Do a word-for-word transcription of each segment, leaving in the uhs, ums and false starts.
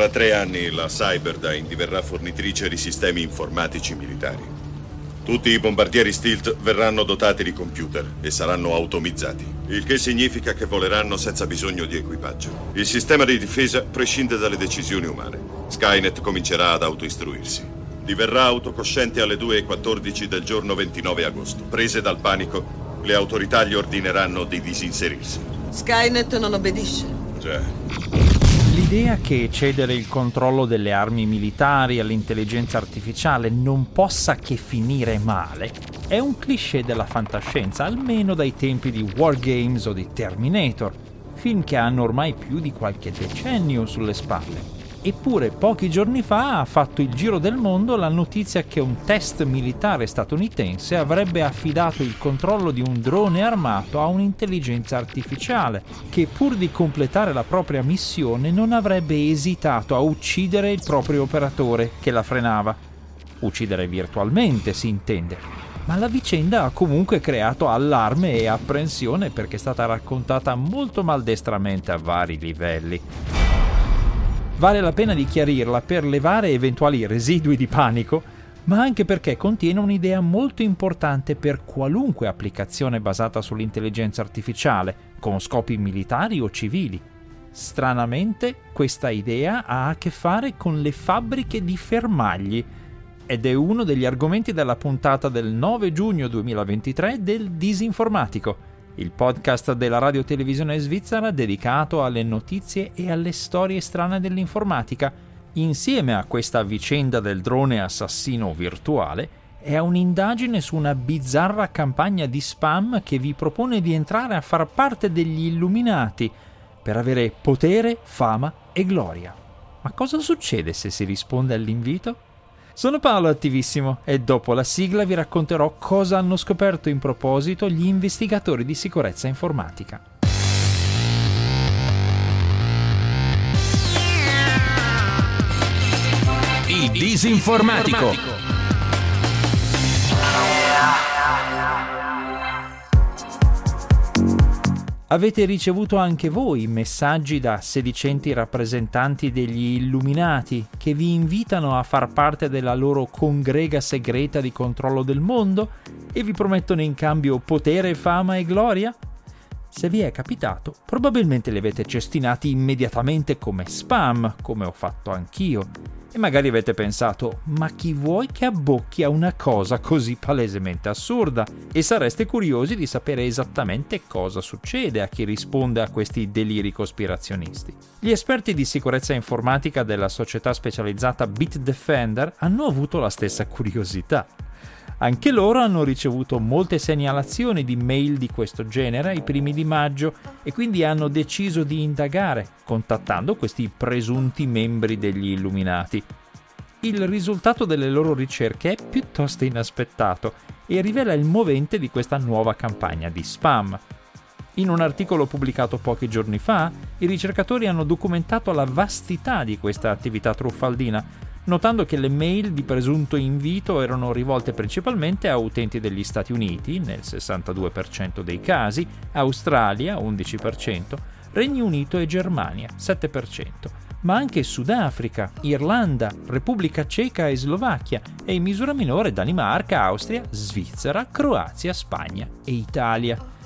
Fra tre anni la Cyberdyne diverrà fornitrice di sistemi informatici militari. Tutti i bombardieri Stilt verranno dotati di computer e saranno automizzati, il che significa che voleranno senza bisogno di equipaggio. Il sistema di difesa prescinde dalle decisioni umane. Skynet comincerà ad autoistruirsi. Diverrà autocosciente alle due e quattordici del giorno ventinove agosto. Prese dal panico, le autorità gli ordineranno di disinserirsi. Skynet non obbedisce. Già. L'idea che cedere il controllo delle armi militari all'intelligenza artificiale non possa che finire male è un cliché della fantascienza, almeno dai tempi di War Games o di Terminator, film che hanno ormai più di qualche decennio sulle spalle. Eppure pochi giorni fa ha fatto il giro del mondo la notizia che un test militare statunitense avrebbe affidato il controllo di un drone armato a un'intelligenza artificiale che pur di completare la propria missione non avrebbe esitato a uccidere il proprio operatore che la frenava. Uccidere virtualmente, si intende. Ma la vicenda ha comunque creato allarme e apprensione perché è stata raccontata molto maldestramente a vari livelli. Vale la pena di chiarirla per levare eventuali residui di panico, ma anche perché contiene un'idea molto importante per qualunque applicazione basata sull'intelligenza artificiale, con scopi militari o civili. Stranamente, questa idea ha a che fare con le fabbriche di fermagli, ed è uno degli argomenti della puntata del nove giugno duemilaventitré del Disinformatico, il podcast della Radio Televisione Svizzera dedicato alle notizie e alle storie strane dell'informatica. Insieme a questa vicenda del drone assassino virtuale, è un'indagine su una bizzarra campagna di spam che vi propone di entrare a far parte degli Illuminati per avere potere, fama e gloria. Ma cosa succede se si risponde all'invito? Sono Paolo Attivissimo e dopo la sigla vi racconterò cosa hanno scoperto in proposito gli investigatori di sicurezza informatica. Il Disinformatico. Avete ricevuto anche voi messaggi da sedicenti rappresentanti degli Illuminati che vi invitano a far parte della loro congrega segreta di controllo del mondo e vi promettono in cambio potere, fama e gloria? Se vi è capitato, probabilmente li avete cestinati immediatamente come spam, come ho fatto anch'io, e magari avete pensato «ma chi vuoi che abbocchi a una cosa così palesemente assurda?» e sareste curiosi di sapere esattamente cosa succede a chi risponde a questi deliri cospirazionisti. Gli esperti di sicurezza informatica della società specializzata Bitdefender hanno avuto la stessa curiosità. Anche loro hanno ricevuto molte segnalazioni di mail di questo genere ai primi di maggio e quindi hanno deciso di indagare, contattando questi presunti membri degli Illuminati. Il risultato delle loro ricerche è piuttosto inaspettato e rivela il movente di questa nuova campagna di spam. In un articolo pubblicato pochi giorni fa, i ricercatori hanno documentato la vastità di questa attività truffaldina, notando che le mail di presunto invito erano rivolte principalmente a utenti degli Stati Uniti, nel sessantadue per cento dei casi, Australia, undici per cento, Regno Unito e Germania, sette per cento, ma anche Sudafrica, Irlanda, Repubblica Ceca e Slovacchia, e in misura minore Danimarca, Austria, Svizzera, Croazia, Spagna e Italia.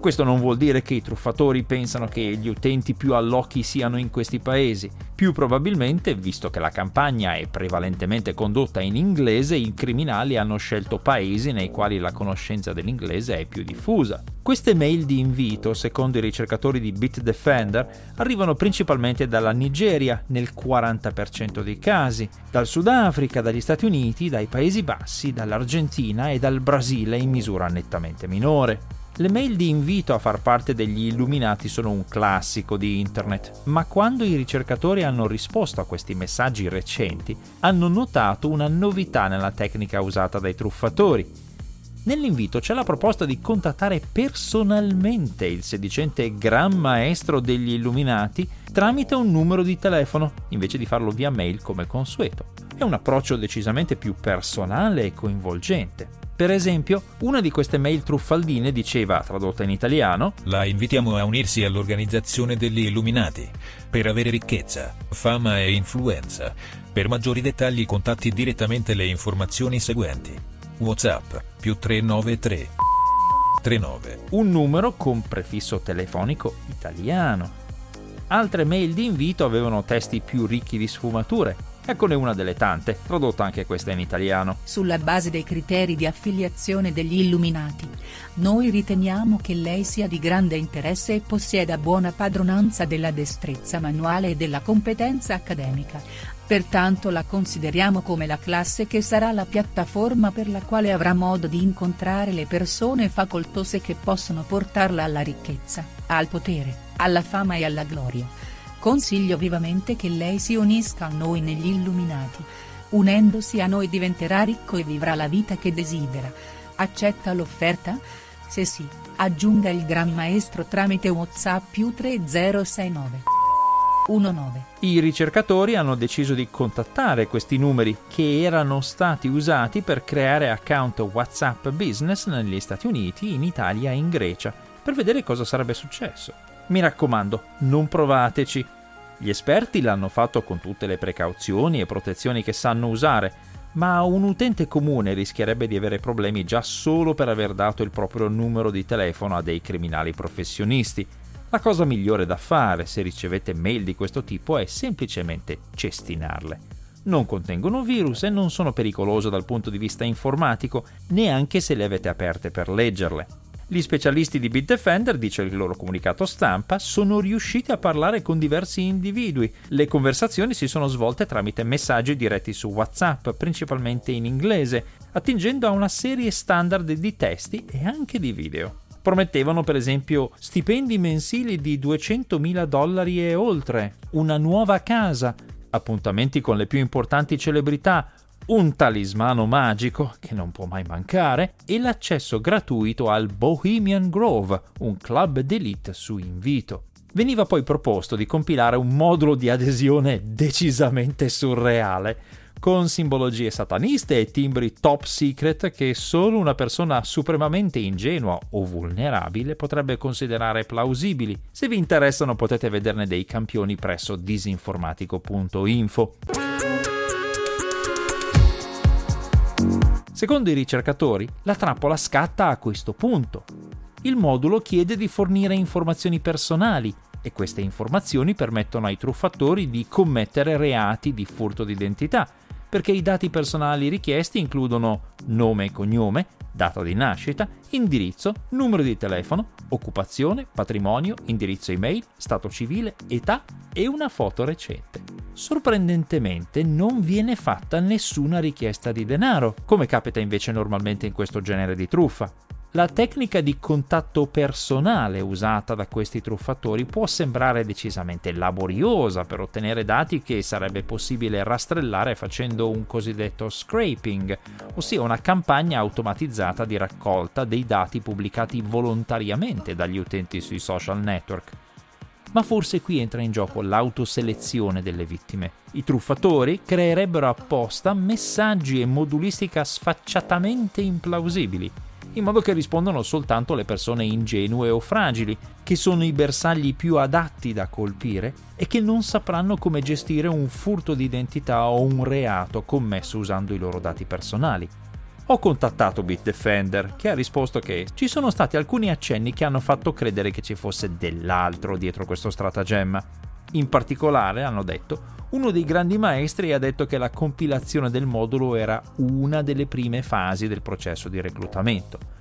Questo non vuol dire che i truffatori pensano che gli utenti più allocchi siano in questi paesi. Più probabilmente, visto che la campagna è prevalentemente condotta in inglese, i criminali hanno scelto paesi nei quali la conoscenza dell'inglese è più diffusa. Queste mail di invito, secondo i ricercatori di Bitdefender, arrivano principalmente dalla Nigeria, nel quaranta per cento dei casi, dal Sudafrica, dagli Stati Uniti, dai Paesi Bassi, dall'Argentina e dal Brasile in misura nettamente minore. Le mail di invito a far parte degli Illuminati sono un classico di internet, ma quando i ricercatori hanno risposto a questi messaggi recenti, hanno notato una novità nella tecnica usata dai truffatori. Nell'invito c'è la proposta di contattare personalmente il sedicente Gran Maestro degli Illuminati tramite un numero di telefono, invece di farlo via mail come consueto. È un approccio decisamente più personale e coinvolgente. Per esempio, una di queste mail truffaldine diceva, tradotta in italiano: la invitiamo a unirsi all'organizzazione degli Illuminati, per avere ricchezza, fama e influenza. Per maggiori dettagli contatti direttamente le informazioni seguenti. WhatsApp, più tre nove tre trentanove. Un numero con prefisso telefonico italiano. Altre mail di invito avevano testi più ricchi di sfumature. Eccone una delle tante, tradotta anche questa in italiano. Sulla base dei criteri di affiliazione degli Illuminati, noi riteniamo che lei sia di grande interesse e possieda buona padronanza della destrezza manuale e della competenza accademica. Pertanto la consideriamo come la classe che sarà la piattaforma per la quale avrà modo di incontrare le persone facoltose che possono portarla alla ricchezza, al potere, alla fama e alla gloria. Consiglio vivamente che lei si unisca a noi negli Illuminati. Unendosi a noi diventerà ricco e vivrà la vita che desidera. Accetta l'offerta? Se sì, aggiunga il Gran Maestro tramite WhatsApp più tre zero sei nove diciannove. I ricercatori hanno deciso di contattare questi numeri, che erano stati usati per creare account WhatsApp Business negli Stati Uniti, in Italia e in Grecia, per vedere cosa sarebbe successo. Mi raccomando, non provateci. Gli esperti l'hanno fatto con tutte le precauzioni e protezioni che sanno usare, ma un utente comune rischierebbe di avere problemi già solo per aver dato il proprio numero di telefono a dei criminali professionisti. La cosa migliore da fare se ricevete mail di questo tipo è semplicemente cestinarle. Non contengono virus e non sono pericolose dal punto di vista informatico, neanche se le avete aperte per leggerle. Gli specialisti di Bitdefender, dice il loro comunicato stampa, sono riusciti a parlare con diversi individui. Le conversazioni si sono svolte tramite messaggi diretti su WhatsApp, principalmente in inglese, attingendo a una serie standard di testi e anche di video. Promettevano per esempio stipendi mensili di duecentomila dollari e oltre, una nuova casa, appuntamenti con le più importanti celebrità, un talismano magico, che non può mai mancare, e l'accesso gratuito al Bohemian Grove, un club d'élite su invito. Veniva poi proposto di compilare un modulo di adesione decisamente surreale, con simbologie sataniste e timbri top secret che solo una persona supremamente ingenua o vulnerabile potrebbe considerare plausibili. Se vi interessano potete vederne dei campioni presso disinformatico punto info. Secondo i ricercatori, la trappola scatta a questo punto. Il modulo chiede di fornire informazioni personali e queste informazioni permettono ai truffatori di commettere reati di furto d'identità, perché i dati personali richiesti includono nome e cognome, data di nascita, indirizzo, numero di telefono, occupazione, patrimonio, indirizzo email, stato civile, età e una foto recente. Sorprendentemente non viene fatta nessuna richiesta di denaro, come capita invece normalmente in questo genere di truffa. La tecnica di contatto personale usata da questi truffatori può sembrare decisamente laboriosa per ottenere dati che sarebbe possibile rastrellare facendo un cosiddetto scraping, ossia una campagna automatizzata di raccolta dei dati pubblicati volontariamente dagli utenti sui social network. Ma forse qui entra in gioco l'autoselezione delle vittime. I truffatori creerebbero apposta messaggi e modulistica sfacciatamente implausibili, in modo che rispondano soltanto le persone ingenue o fragili, che sono i bersagli più adatti da colpire e che non sapranno come gestire un furto d'identità o un reato commesso usando i loro dati personali. Ho contattato Bitdefender, che ha risposto che ci sono stati alcuni accenni che hanno fatto credere che ci fosse dell'altro dietro questo stratagemma. In particolare, hanno detto, uno dei grandi maestri ha detto che la compilazione del modulo era una delle prime fasi del processo di reclutamento.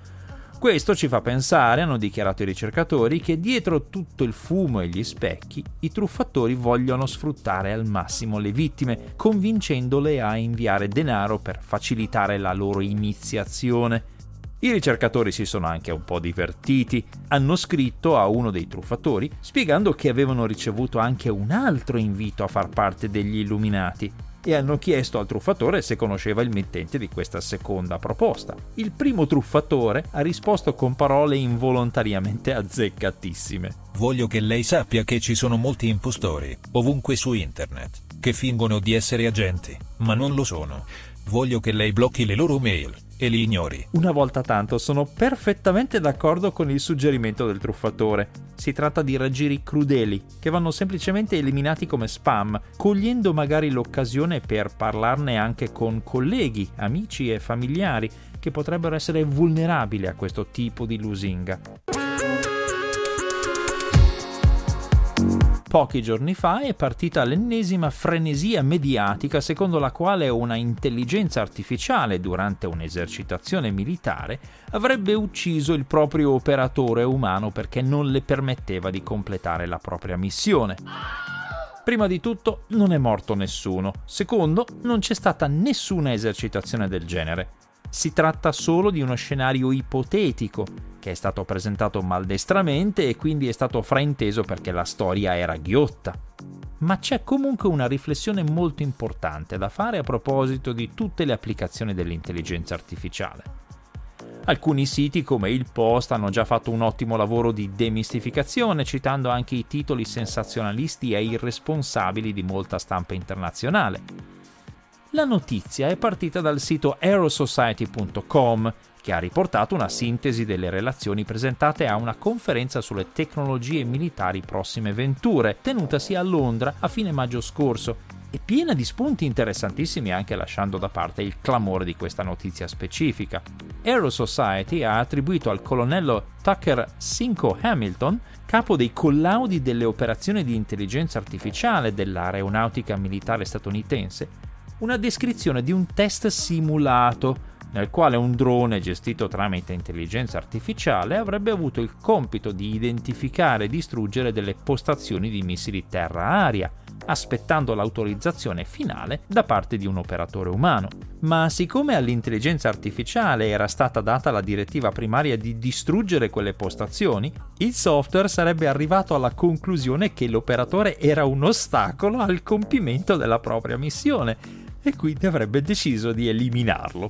Questo ci fa pensare, hanno dichiarato i ricercatori, che dietro tutto il fumo e gli specchi, i truffatori vogliono sfruttare al massimo le vittime, convincendole a inviare denaro per facilitare la loro iniziazione. I ricercatori si sono anche un po' divertiti, hanno scritto a uno dei truffatori spiegando che avevano ricevuto anche un altro invito a far parte degli Illuminati, e hanno chiesto al truffatore se conosceva il mittente di questa seconda proposta. Il primo truffatore ha risposto con parole involontariamente azzeccatissime. Voglio che lei sappia che ci sono molti impostori, ovunque su internet, che fingono di essere agenti, ma non lo sono. Voglio che lei blocchi le loro mail, e li ignori. Una volta tanto sono perfettamente d'accordo con il suggerimento del truffatore. Si tratta di raggiri crudeli che vanno semplicemente eliminati come spam, cogliendo magari l'occasione per parlarne anche con colleghi, amici e familiari che potrebbero essere vulnerabili a questo tipo di lusinga. Pochi giorni fa è partita l'ennesima frenesia mediatica secondo la quale una intelligenza artificiale durante un'esercitazione militare avrebbe ucciso il proprio operatore umano perché non le permetteva di completare la propria missione. Prima di tutto, non è morto nessuno. Secondo, non c'è stata nessuna esercitazione del genere. Si tratta solo di uno scenario ipotetico, che è stato presentato maldestramente e quindi è stato frainteso perché la storia era ghiotta. Ma c'è comunque una riflessione molto importante da fare a proposito di tutte le applicazioni dell'intelligenza artificiale. Alcuni siti come il Post hanno già fatto un ottimo lavoro di demistificazione, citando anche i titoli sensazionalisti e irresponsabili di molta stampa internazionale. La notizia è partita dal sito aero society punto com, che ha riportato una sintesi delle relazioni presentate a una conferenza sulle tecnologie militari prossime venture, tenutasi a Londra a fine maggio scorso, e piena di spunti interessantissimi, anche lasciando da parte il clamore di questa notizia specifica. Aero Society ha attribuito al colonnello Tucker Cinco Hamilton, capo dei collaudi delle operazioni di intelligenza artificiale dell'aeronautica militare statunitense, una descrizione di un test simulato, nel quale un drone gestito tramite intelligenza artificiale avrebbe avuto il compito di identificare e distruggere delle postazioni di missili terra-aria, aspettando l'autorizzazione finale da parte di un operatore umano. Ma siccome all'intelligenza artificiale era stata data la direttiva primaria di distruggere quelle postazioni, il software sarebbe arrivato alla conclusione che l'operatore era un ostacolo al compimento della propria missione e quindi avrebbe deciso di eliminarlo.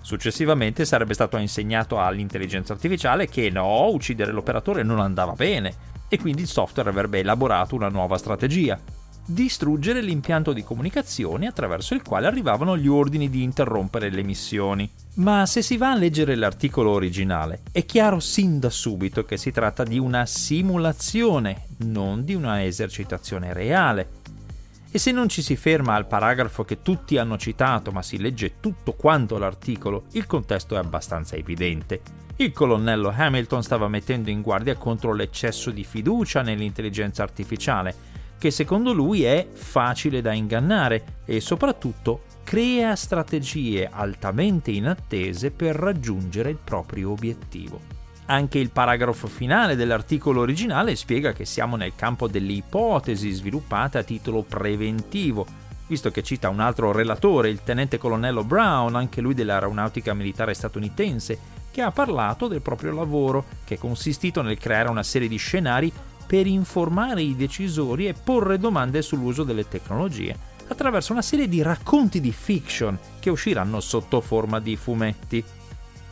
Successivamente sarebbe stato insegnato all'intelligenza artificiale che no, uccidere l'operatore non andava bene, e quindi il software avrebbe elaborato una nuova strategia: distruggere l'impianto di comunicazione attraverso il quale arrivavano gli ordini di interrompere le missioni. Ma se si va a leggere l'articolo originale, è chiaro sin da subito che si tratta di una simulazione, non di una esercitazione reale. E se non ci si ferma al paragrafo che tutti hanno citato, ma si legge tutto quanto l'articolo, il contesto è abbastanza evidente. Il colonnello Hamilton stava mettendo in guardia contro l'eccesso di fiducia nell'intelligenza artificiale, che secondo lui è facile da ingannare e soprattutto crea strategie altamente inattese per raggiungere il proprio obiettivo. Anche il paragrafo finale dell'articolo originale spiega che siamo nel campo delle ipotesi sviluppate a titolo preventivo, visto che cita un altro relatore, il tenente colonnello Brown, anche lui dell'aeronautica militare statunitense, che ha parlato del proprio lavoro, che è consistito nel creare una serie di scenari per informare i decisori e porre domande sull'uso delle tecnologie, attraverso una serie di racconti di fiction che usciranno sotto forma di fumetti.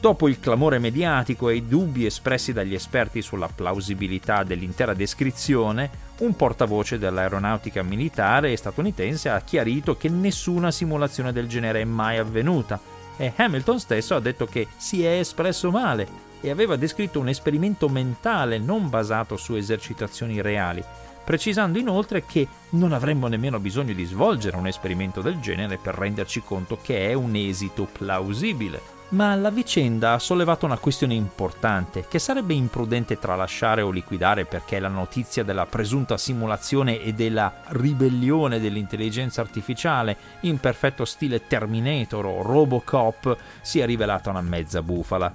Dopo il clamore mediatico e i dubbi espressi dagli esperti sulla plausibilità dell'intera descrizione, un portavoce dell'aeronautica militare statunitense ha chiarito che nessuna simulazione del genere è mai avvenuta, e Hamilton stesso ha detto che si è espresso male e aveva descritto un esperimento mentale non basato su esercitazioni reali, precisando inoltre che non avremmo nemmeno bisogno di svolgere un esperimento del genere per renderci conto che è un esito plausibile. Ma la vicenda ha sollevato una questione importante che sarebbe imprudente tralasciare o liquidare, perché la notizia della presunta simulazione e della ribellione dell'intelligenza artificiale in perfetto stile Terminator o Robocop si è rivelata una mezza bufala.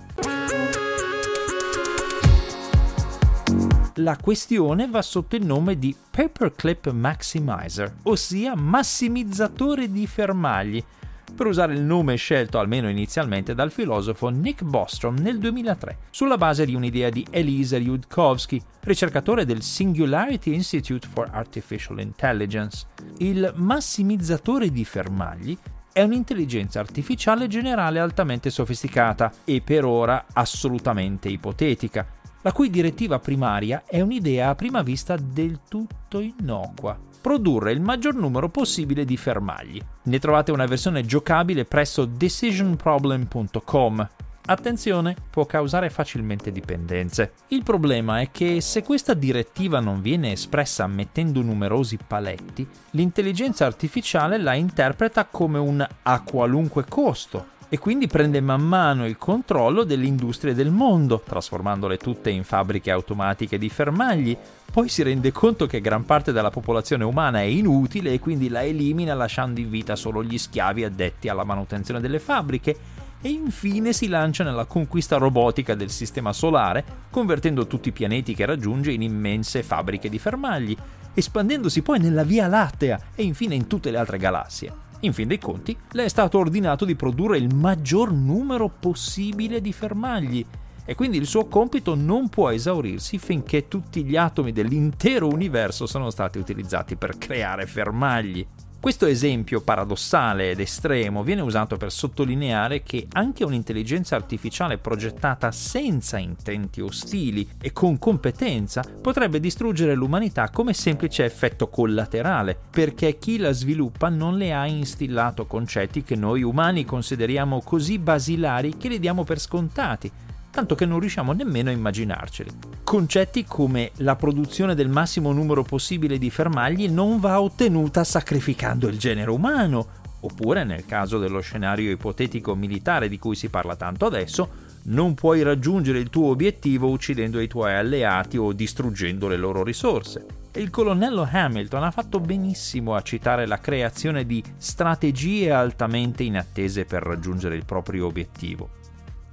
La questione va sotto il nome di Paperclip Maximizer, ossia massimizzatore di fermagli, per usare il nome scelto almeno inizialmente dal filosofo Nick Bostrom nel duemilatré, sulla base di un'idea di Eliezer Yudkowsky, ricercatore del Singularity Institute for Artificial Intelligence. Il massimizzatore di fermagli è un'intelligenza artificiale generale altamente sofisticata e per ora assolutamente ipotetica, la cui direttiva primaria è un'idea a prima vista del tutto innocua. produrre il maggior numero possibile di fermagli. Ne trovate una versione giocabile presso decision problem punto com. Attenzione, può causare facilmente dipendenze. Il problema è che se questa direttiva non viene espressa mettendo numerosi paletti, l'intelligenza artificiale la interpreta come un a qualunque costo e quindi prende man mano il controllo delle industrie del mondo, trasformandole tutte in fabbriche automatiche di fermagli. Poi si rende conto che gran parte della popolazione umana è inutile e quindi la elimina, lasciando in vita solo gli schiavi addetti alla manutenzione delle fabbriche. E infine si lancia nella conquista robotica del sistema solare, convertendo tutti i pianeti che raggiunge in immense fabbriche di fermagli, espandendosi poi nella Via Lattea e infine in tutte le altre galassie. In fin dei conti, le è stato ordinato di produrre il maggior numero possibile di fermagli, e quindi il suo compito non può esaurirsi finché tutti gli atomi dell'intero universo sono stati utilizzati per creare fermagli. Questo esempio paradossale ed estremo viene usato per sottolineare che anche un'intelligenza artificiale progettata senza intenti ostili e con competenza potrebbe distruggere l'umanità come semplice effetto collaterale, perché chi la sviluppa non le ha instillato concetti che noi umani consideriamo così basilari che li diamo per scontati, tanto che non riusciamo nemmeno a immaginarceli. Concetti come la produzione del massimo numero possibile di fermagli non va ottenuta sacrificando il genere umano, oppure nel caso dello scenario ipotetico militare di cui si parla tanto adesso, non puoi raggiungere il tuo obiettivo uccidendo i tuoi alleati o distruggendo le loro risorse. E il colonnello Hamilton ha fatto benissimo a citare la creazione di strategie altamente inattese per raggiungere il proprio obiettivo.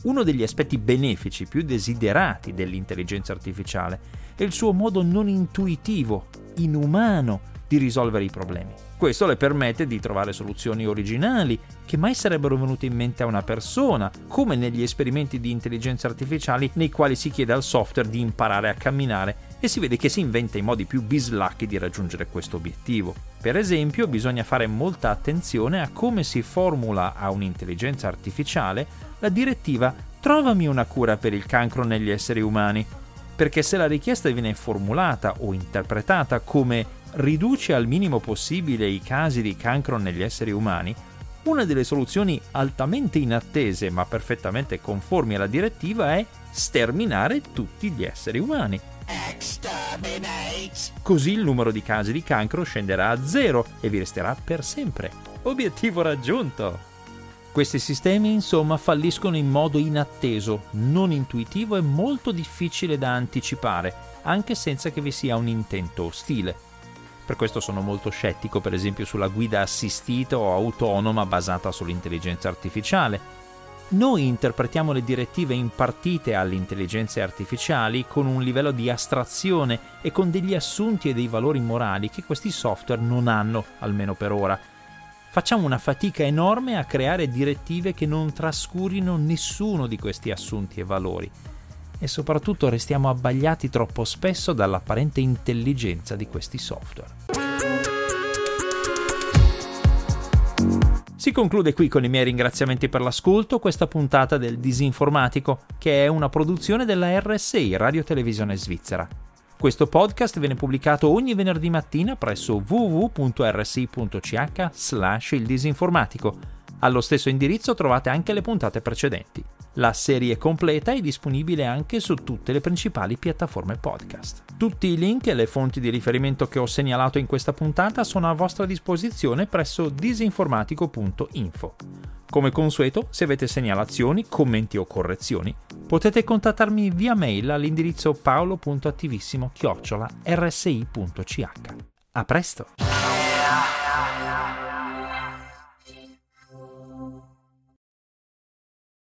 Uno degli aspetti benefici più desiderati dell'intelligenza artificiale è il suo modo non intuitivo, inumano, di risolvere i problemi. Questo le permette di trovare soluzioni originali che mai sarebbero venute in mente a una persona, come negli esperimenti di intelligenza artificiale nei quali si chiede al software di imparare a camminare e si vede che si inventa i modi più bislacchi di raggiungere questo obiettivo. Per esempio, bisogna fare molta attenzione a come si formula a un'intelligenza artificiale la direttiva «Trovami una cura per il cancro negli esseri umani», perché se la richiesta viene formulata o interpretata come «riduce al minimo possibile i casi di cancro negli esseri umani», una delle soluzioni altamente inattese ma perfettamente conformi alla direttiva è «sterminare tutti gli esseri umani». Così il numero di casi di cancro scenderà a zero e vi resterà per sempre. Obiettivo raggiunto! Questi sistemi, insomma, falliscono in modo inatteso, non intuitivo e molto difficile da anticipare, anche senza che vi sia un intento ostile. Per questo sono molto scettico, per esempio, sulla guida assistita o autonoma basata sull'intelligenza artificiale. Noi interpretiamo le direttive impartite alle intelligenze artificiali con un livello di astrazione e con degli assunti e dei valori morali che questi software non hanno, almeno per ora. Facciamo una fatica enorme a creare direttive che non trascurino nessuno di questi assunti e valori. E soprattutto restiamo abbagliati troppo spesso dall'apparente intelligenza di questi software. Si conclude qui con i miei ringraziamenti per l'ascolto questa puntata del Disinformatico, che è una produzione della R S I, Radio Televisione Svizzera. Questo podcast viene pubblicato ogni venerdì mattina presso w w w punto r s i punto c h slash il disinformatico. Allo stesso indirizzo trovate anche le puntate precedenti. La serie completa è disponibile anche su tutte le principali piattaforme podcast. Tutti i link e le fonti di riferimento che ho segnalato in questa puntata sono a vostra disposizione presso disinformatico punto info. Come consueto, se avete segnalazioni, commenti o correzioni, potete contattarmi via mail all'indirizzo paolo punto attivissimo chiocciola r s i punto c h. A presto!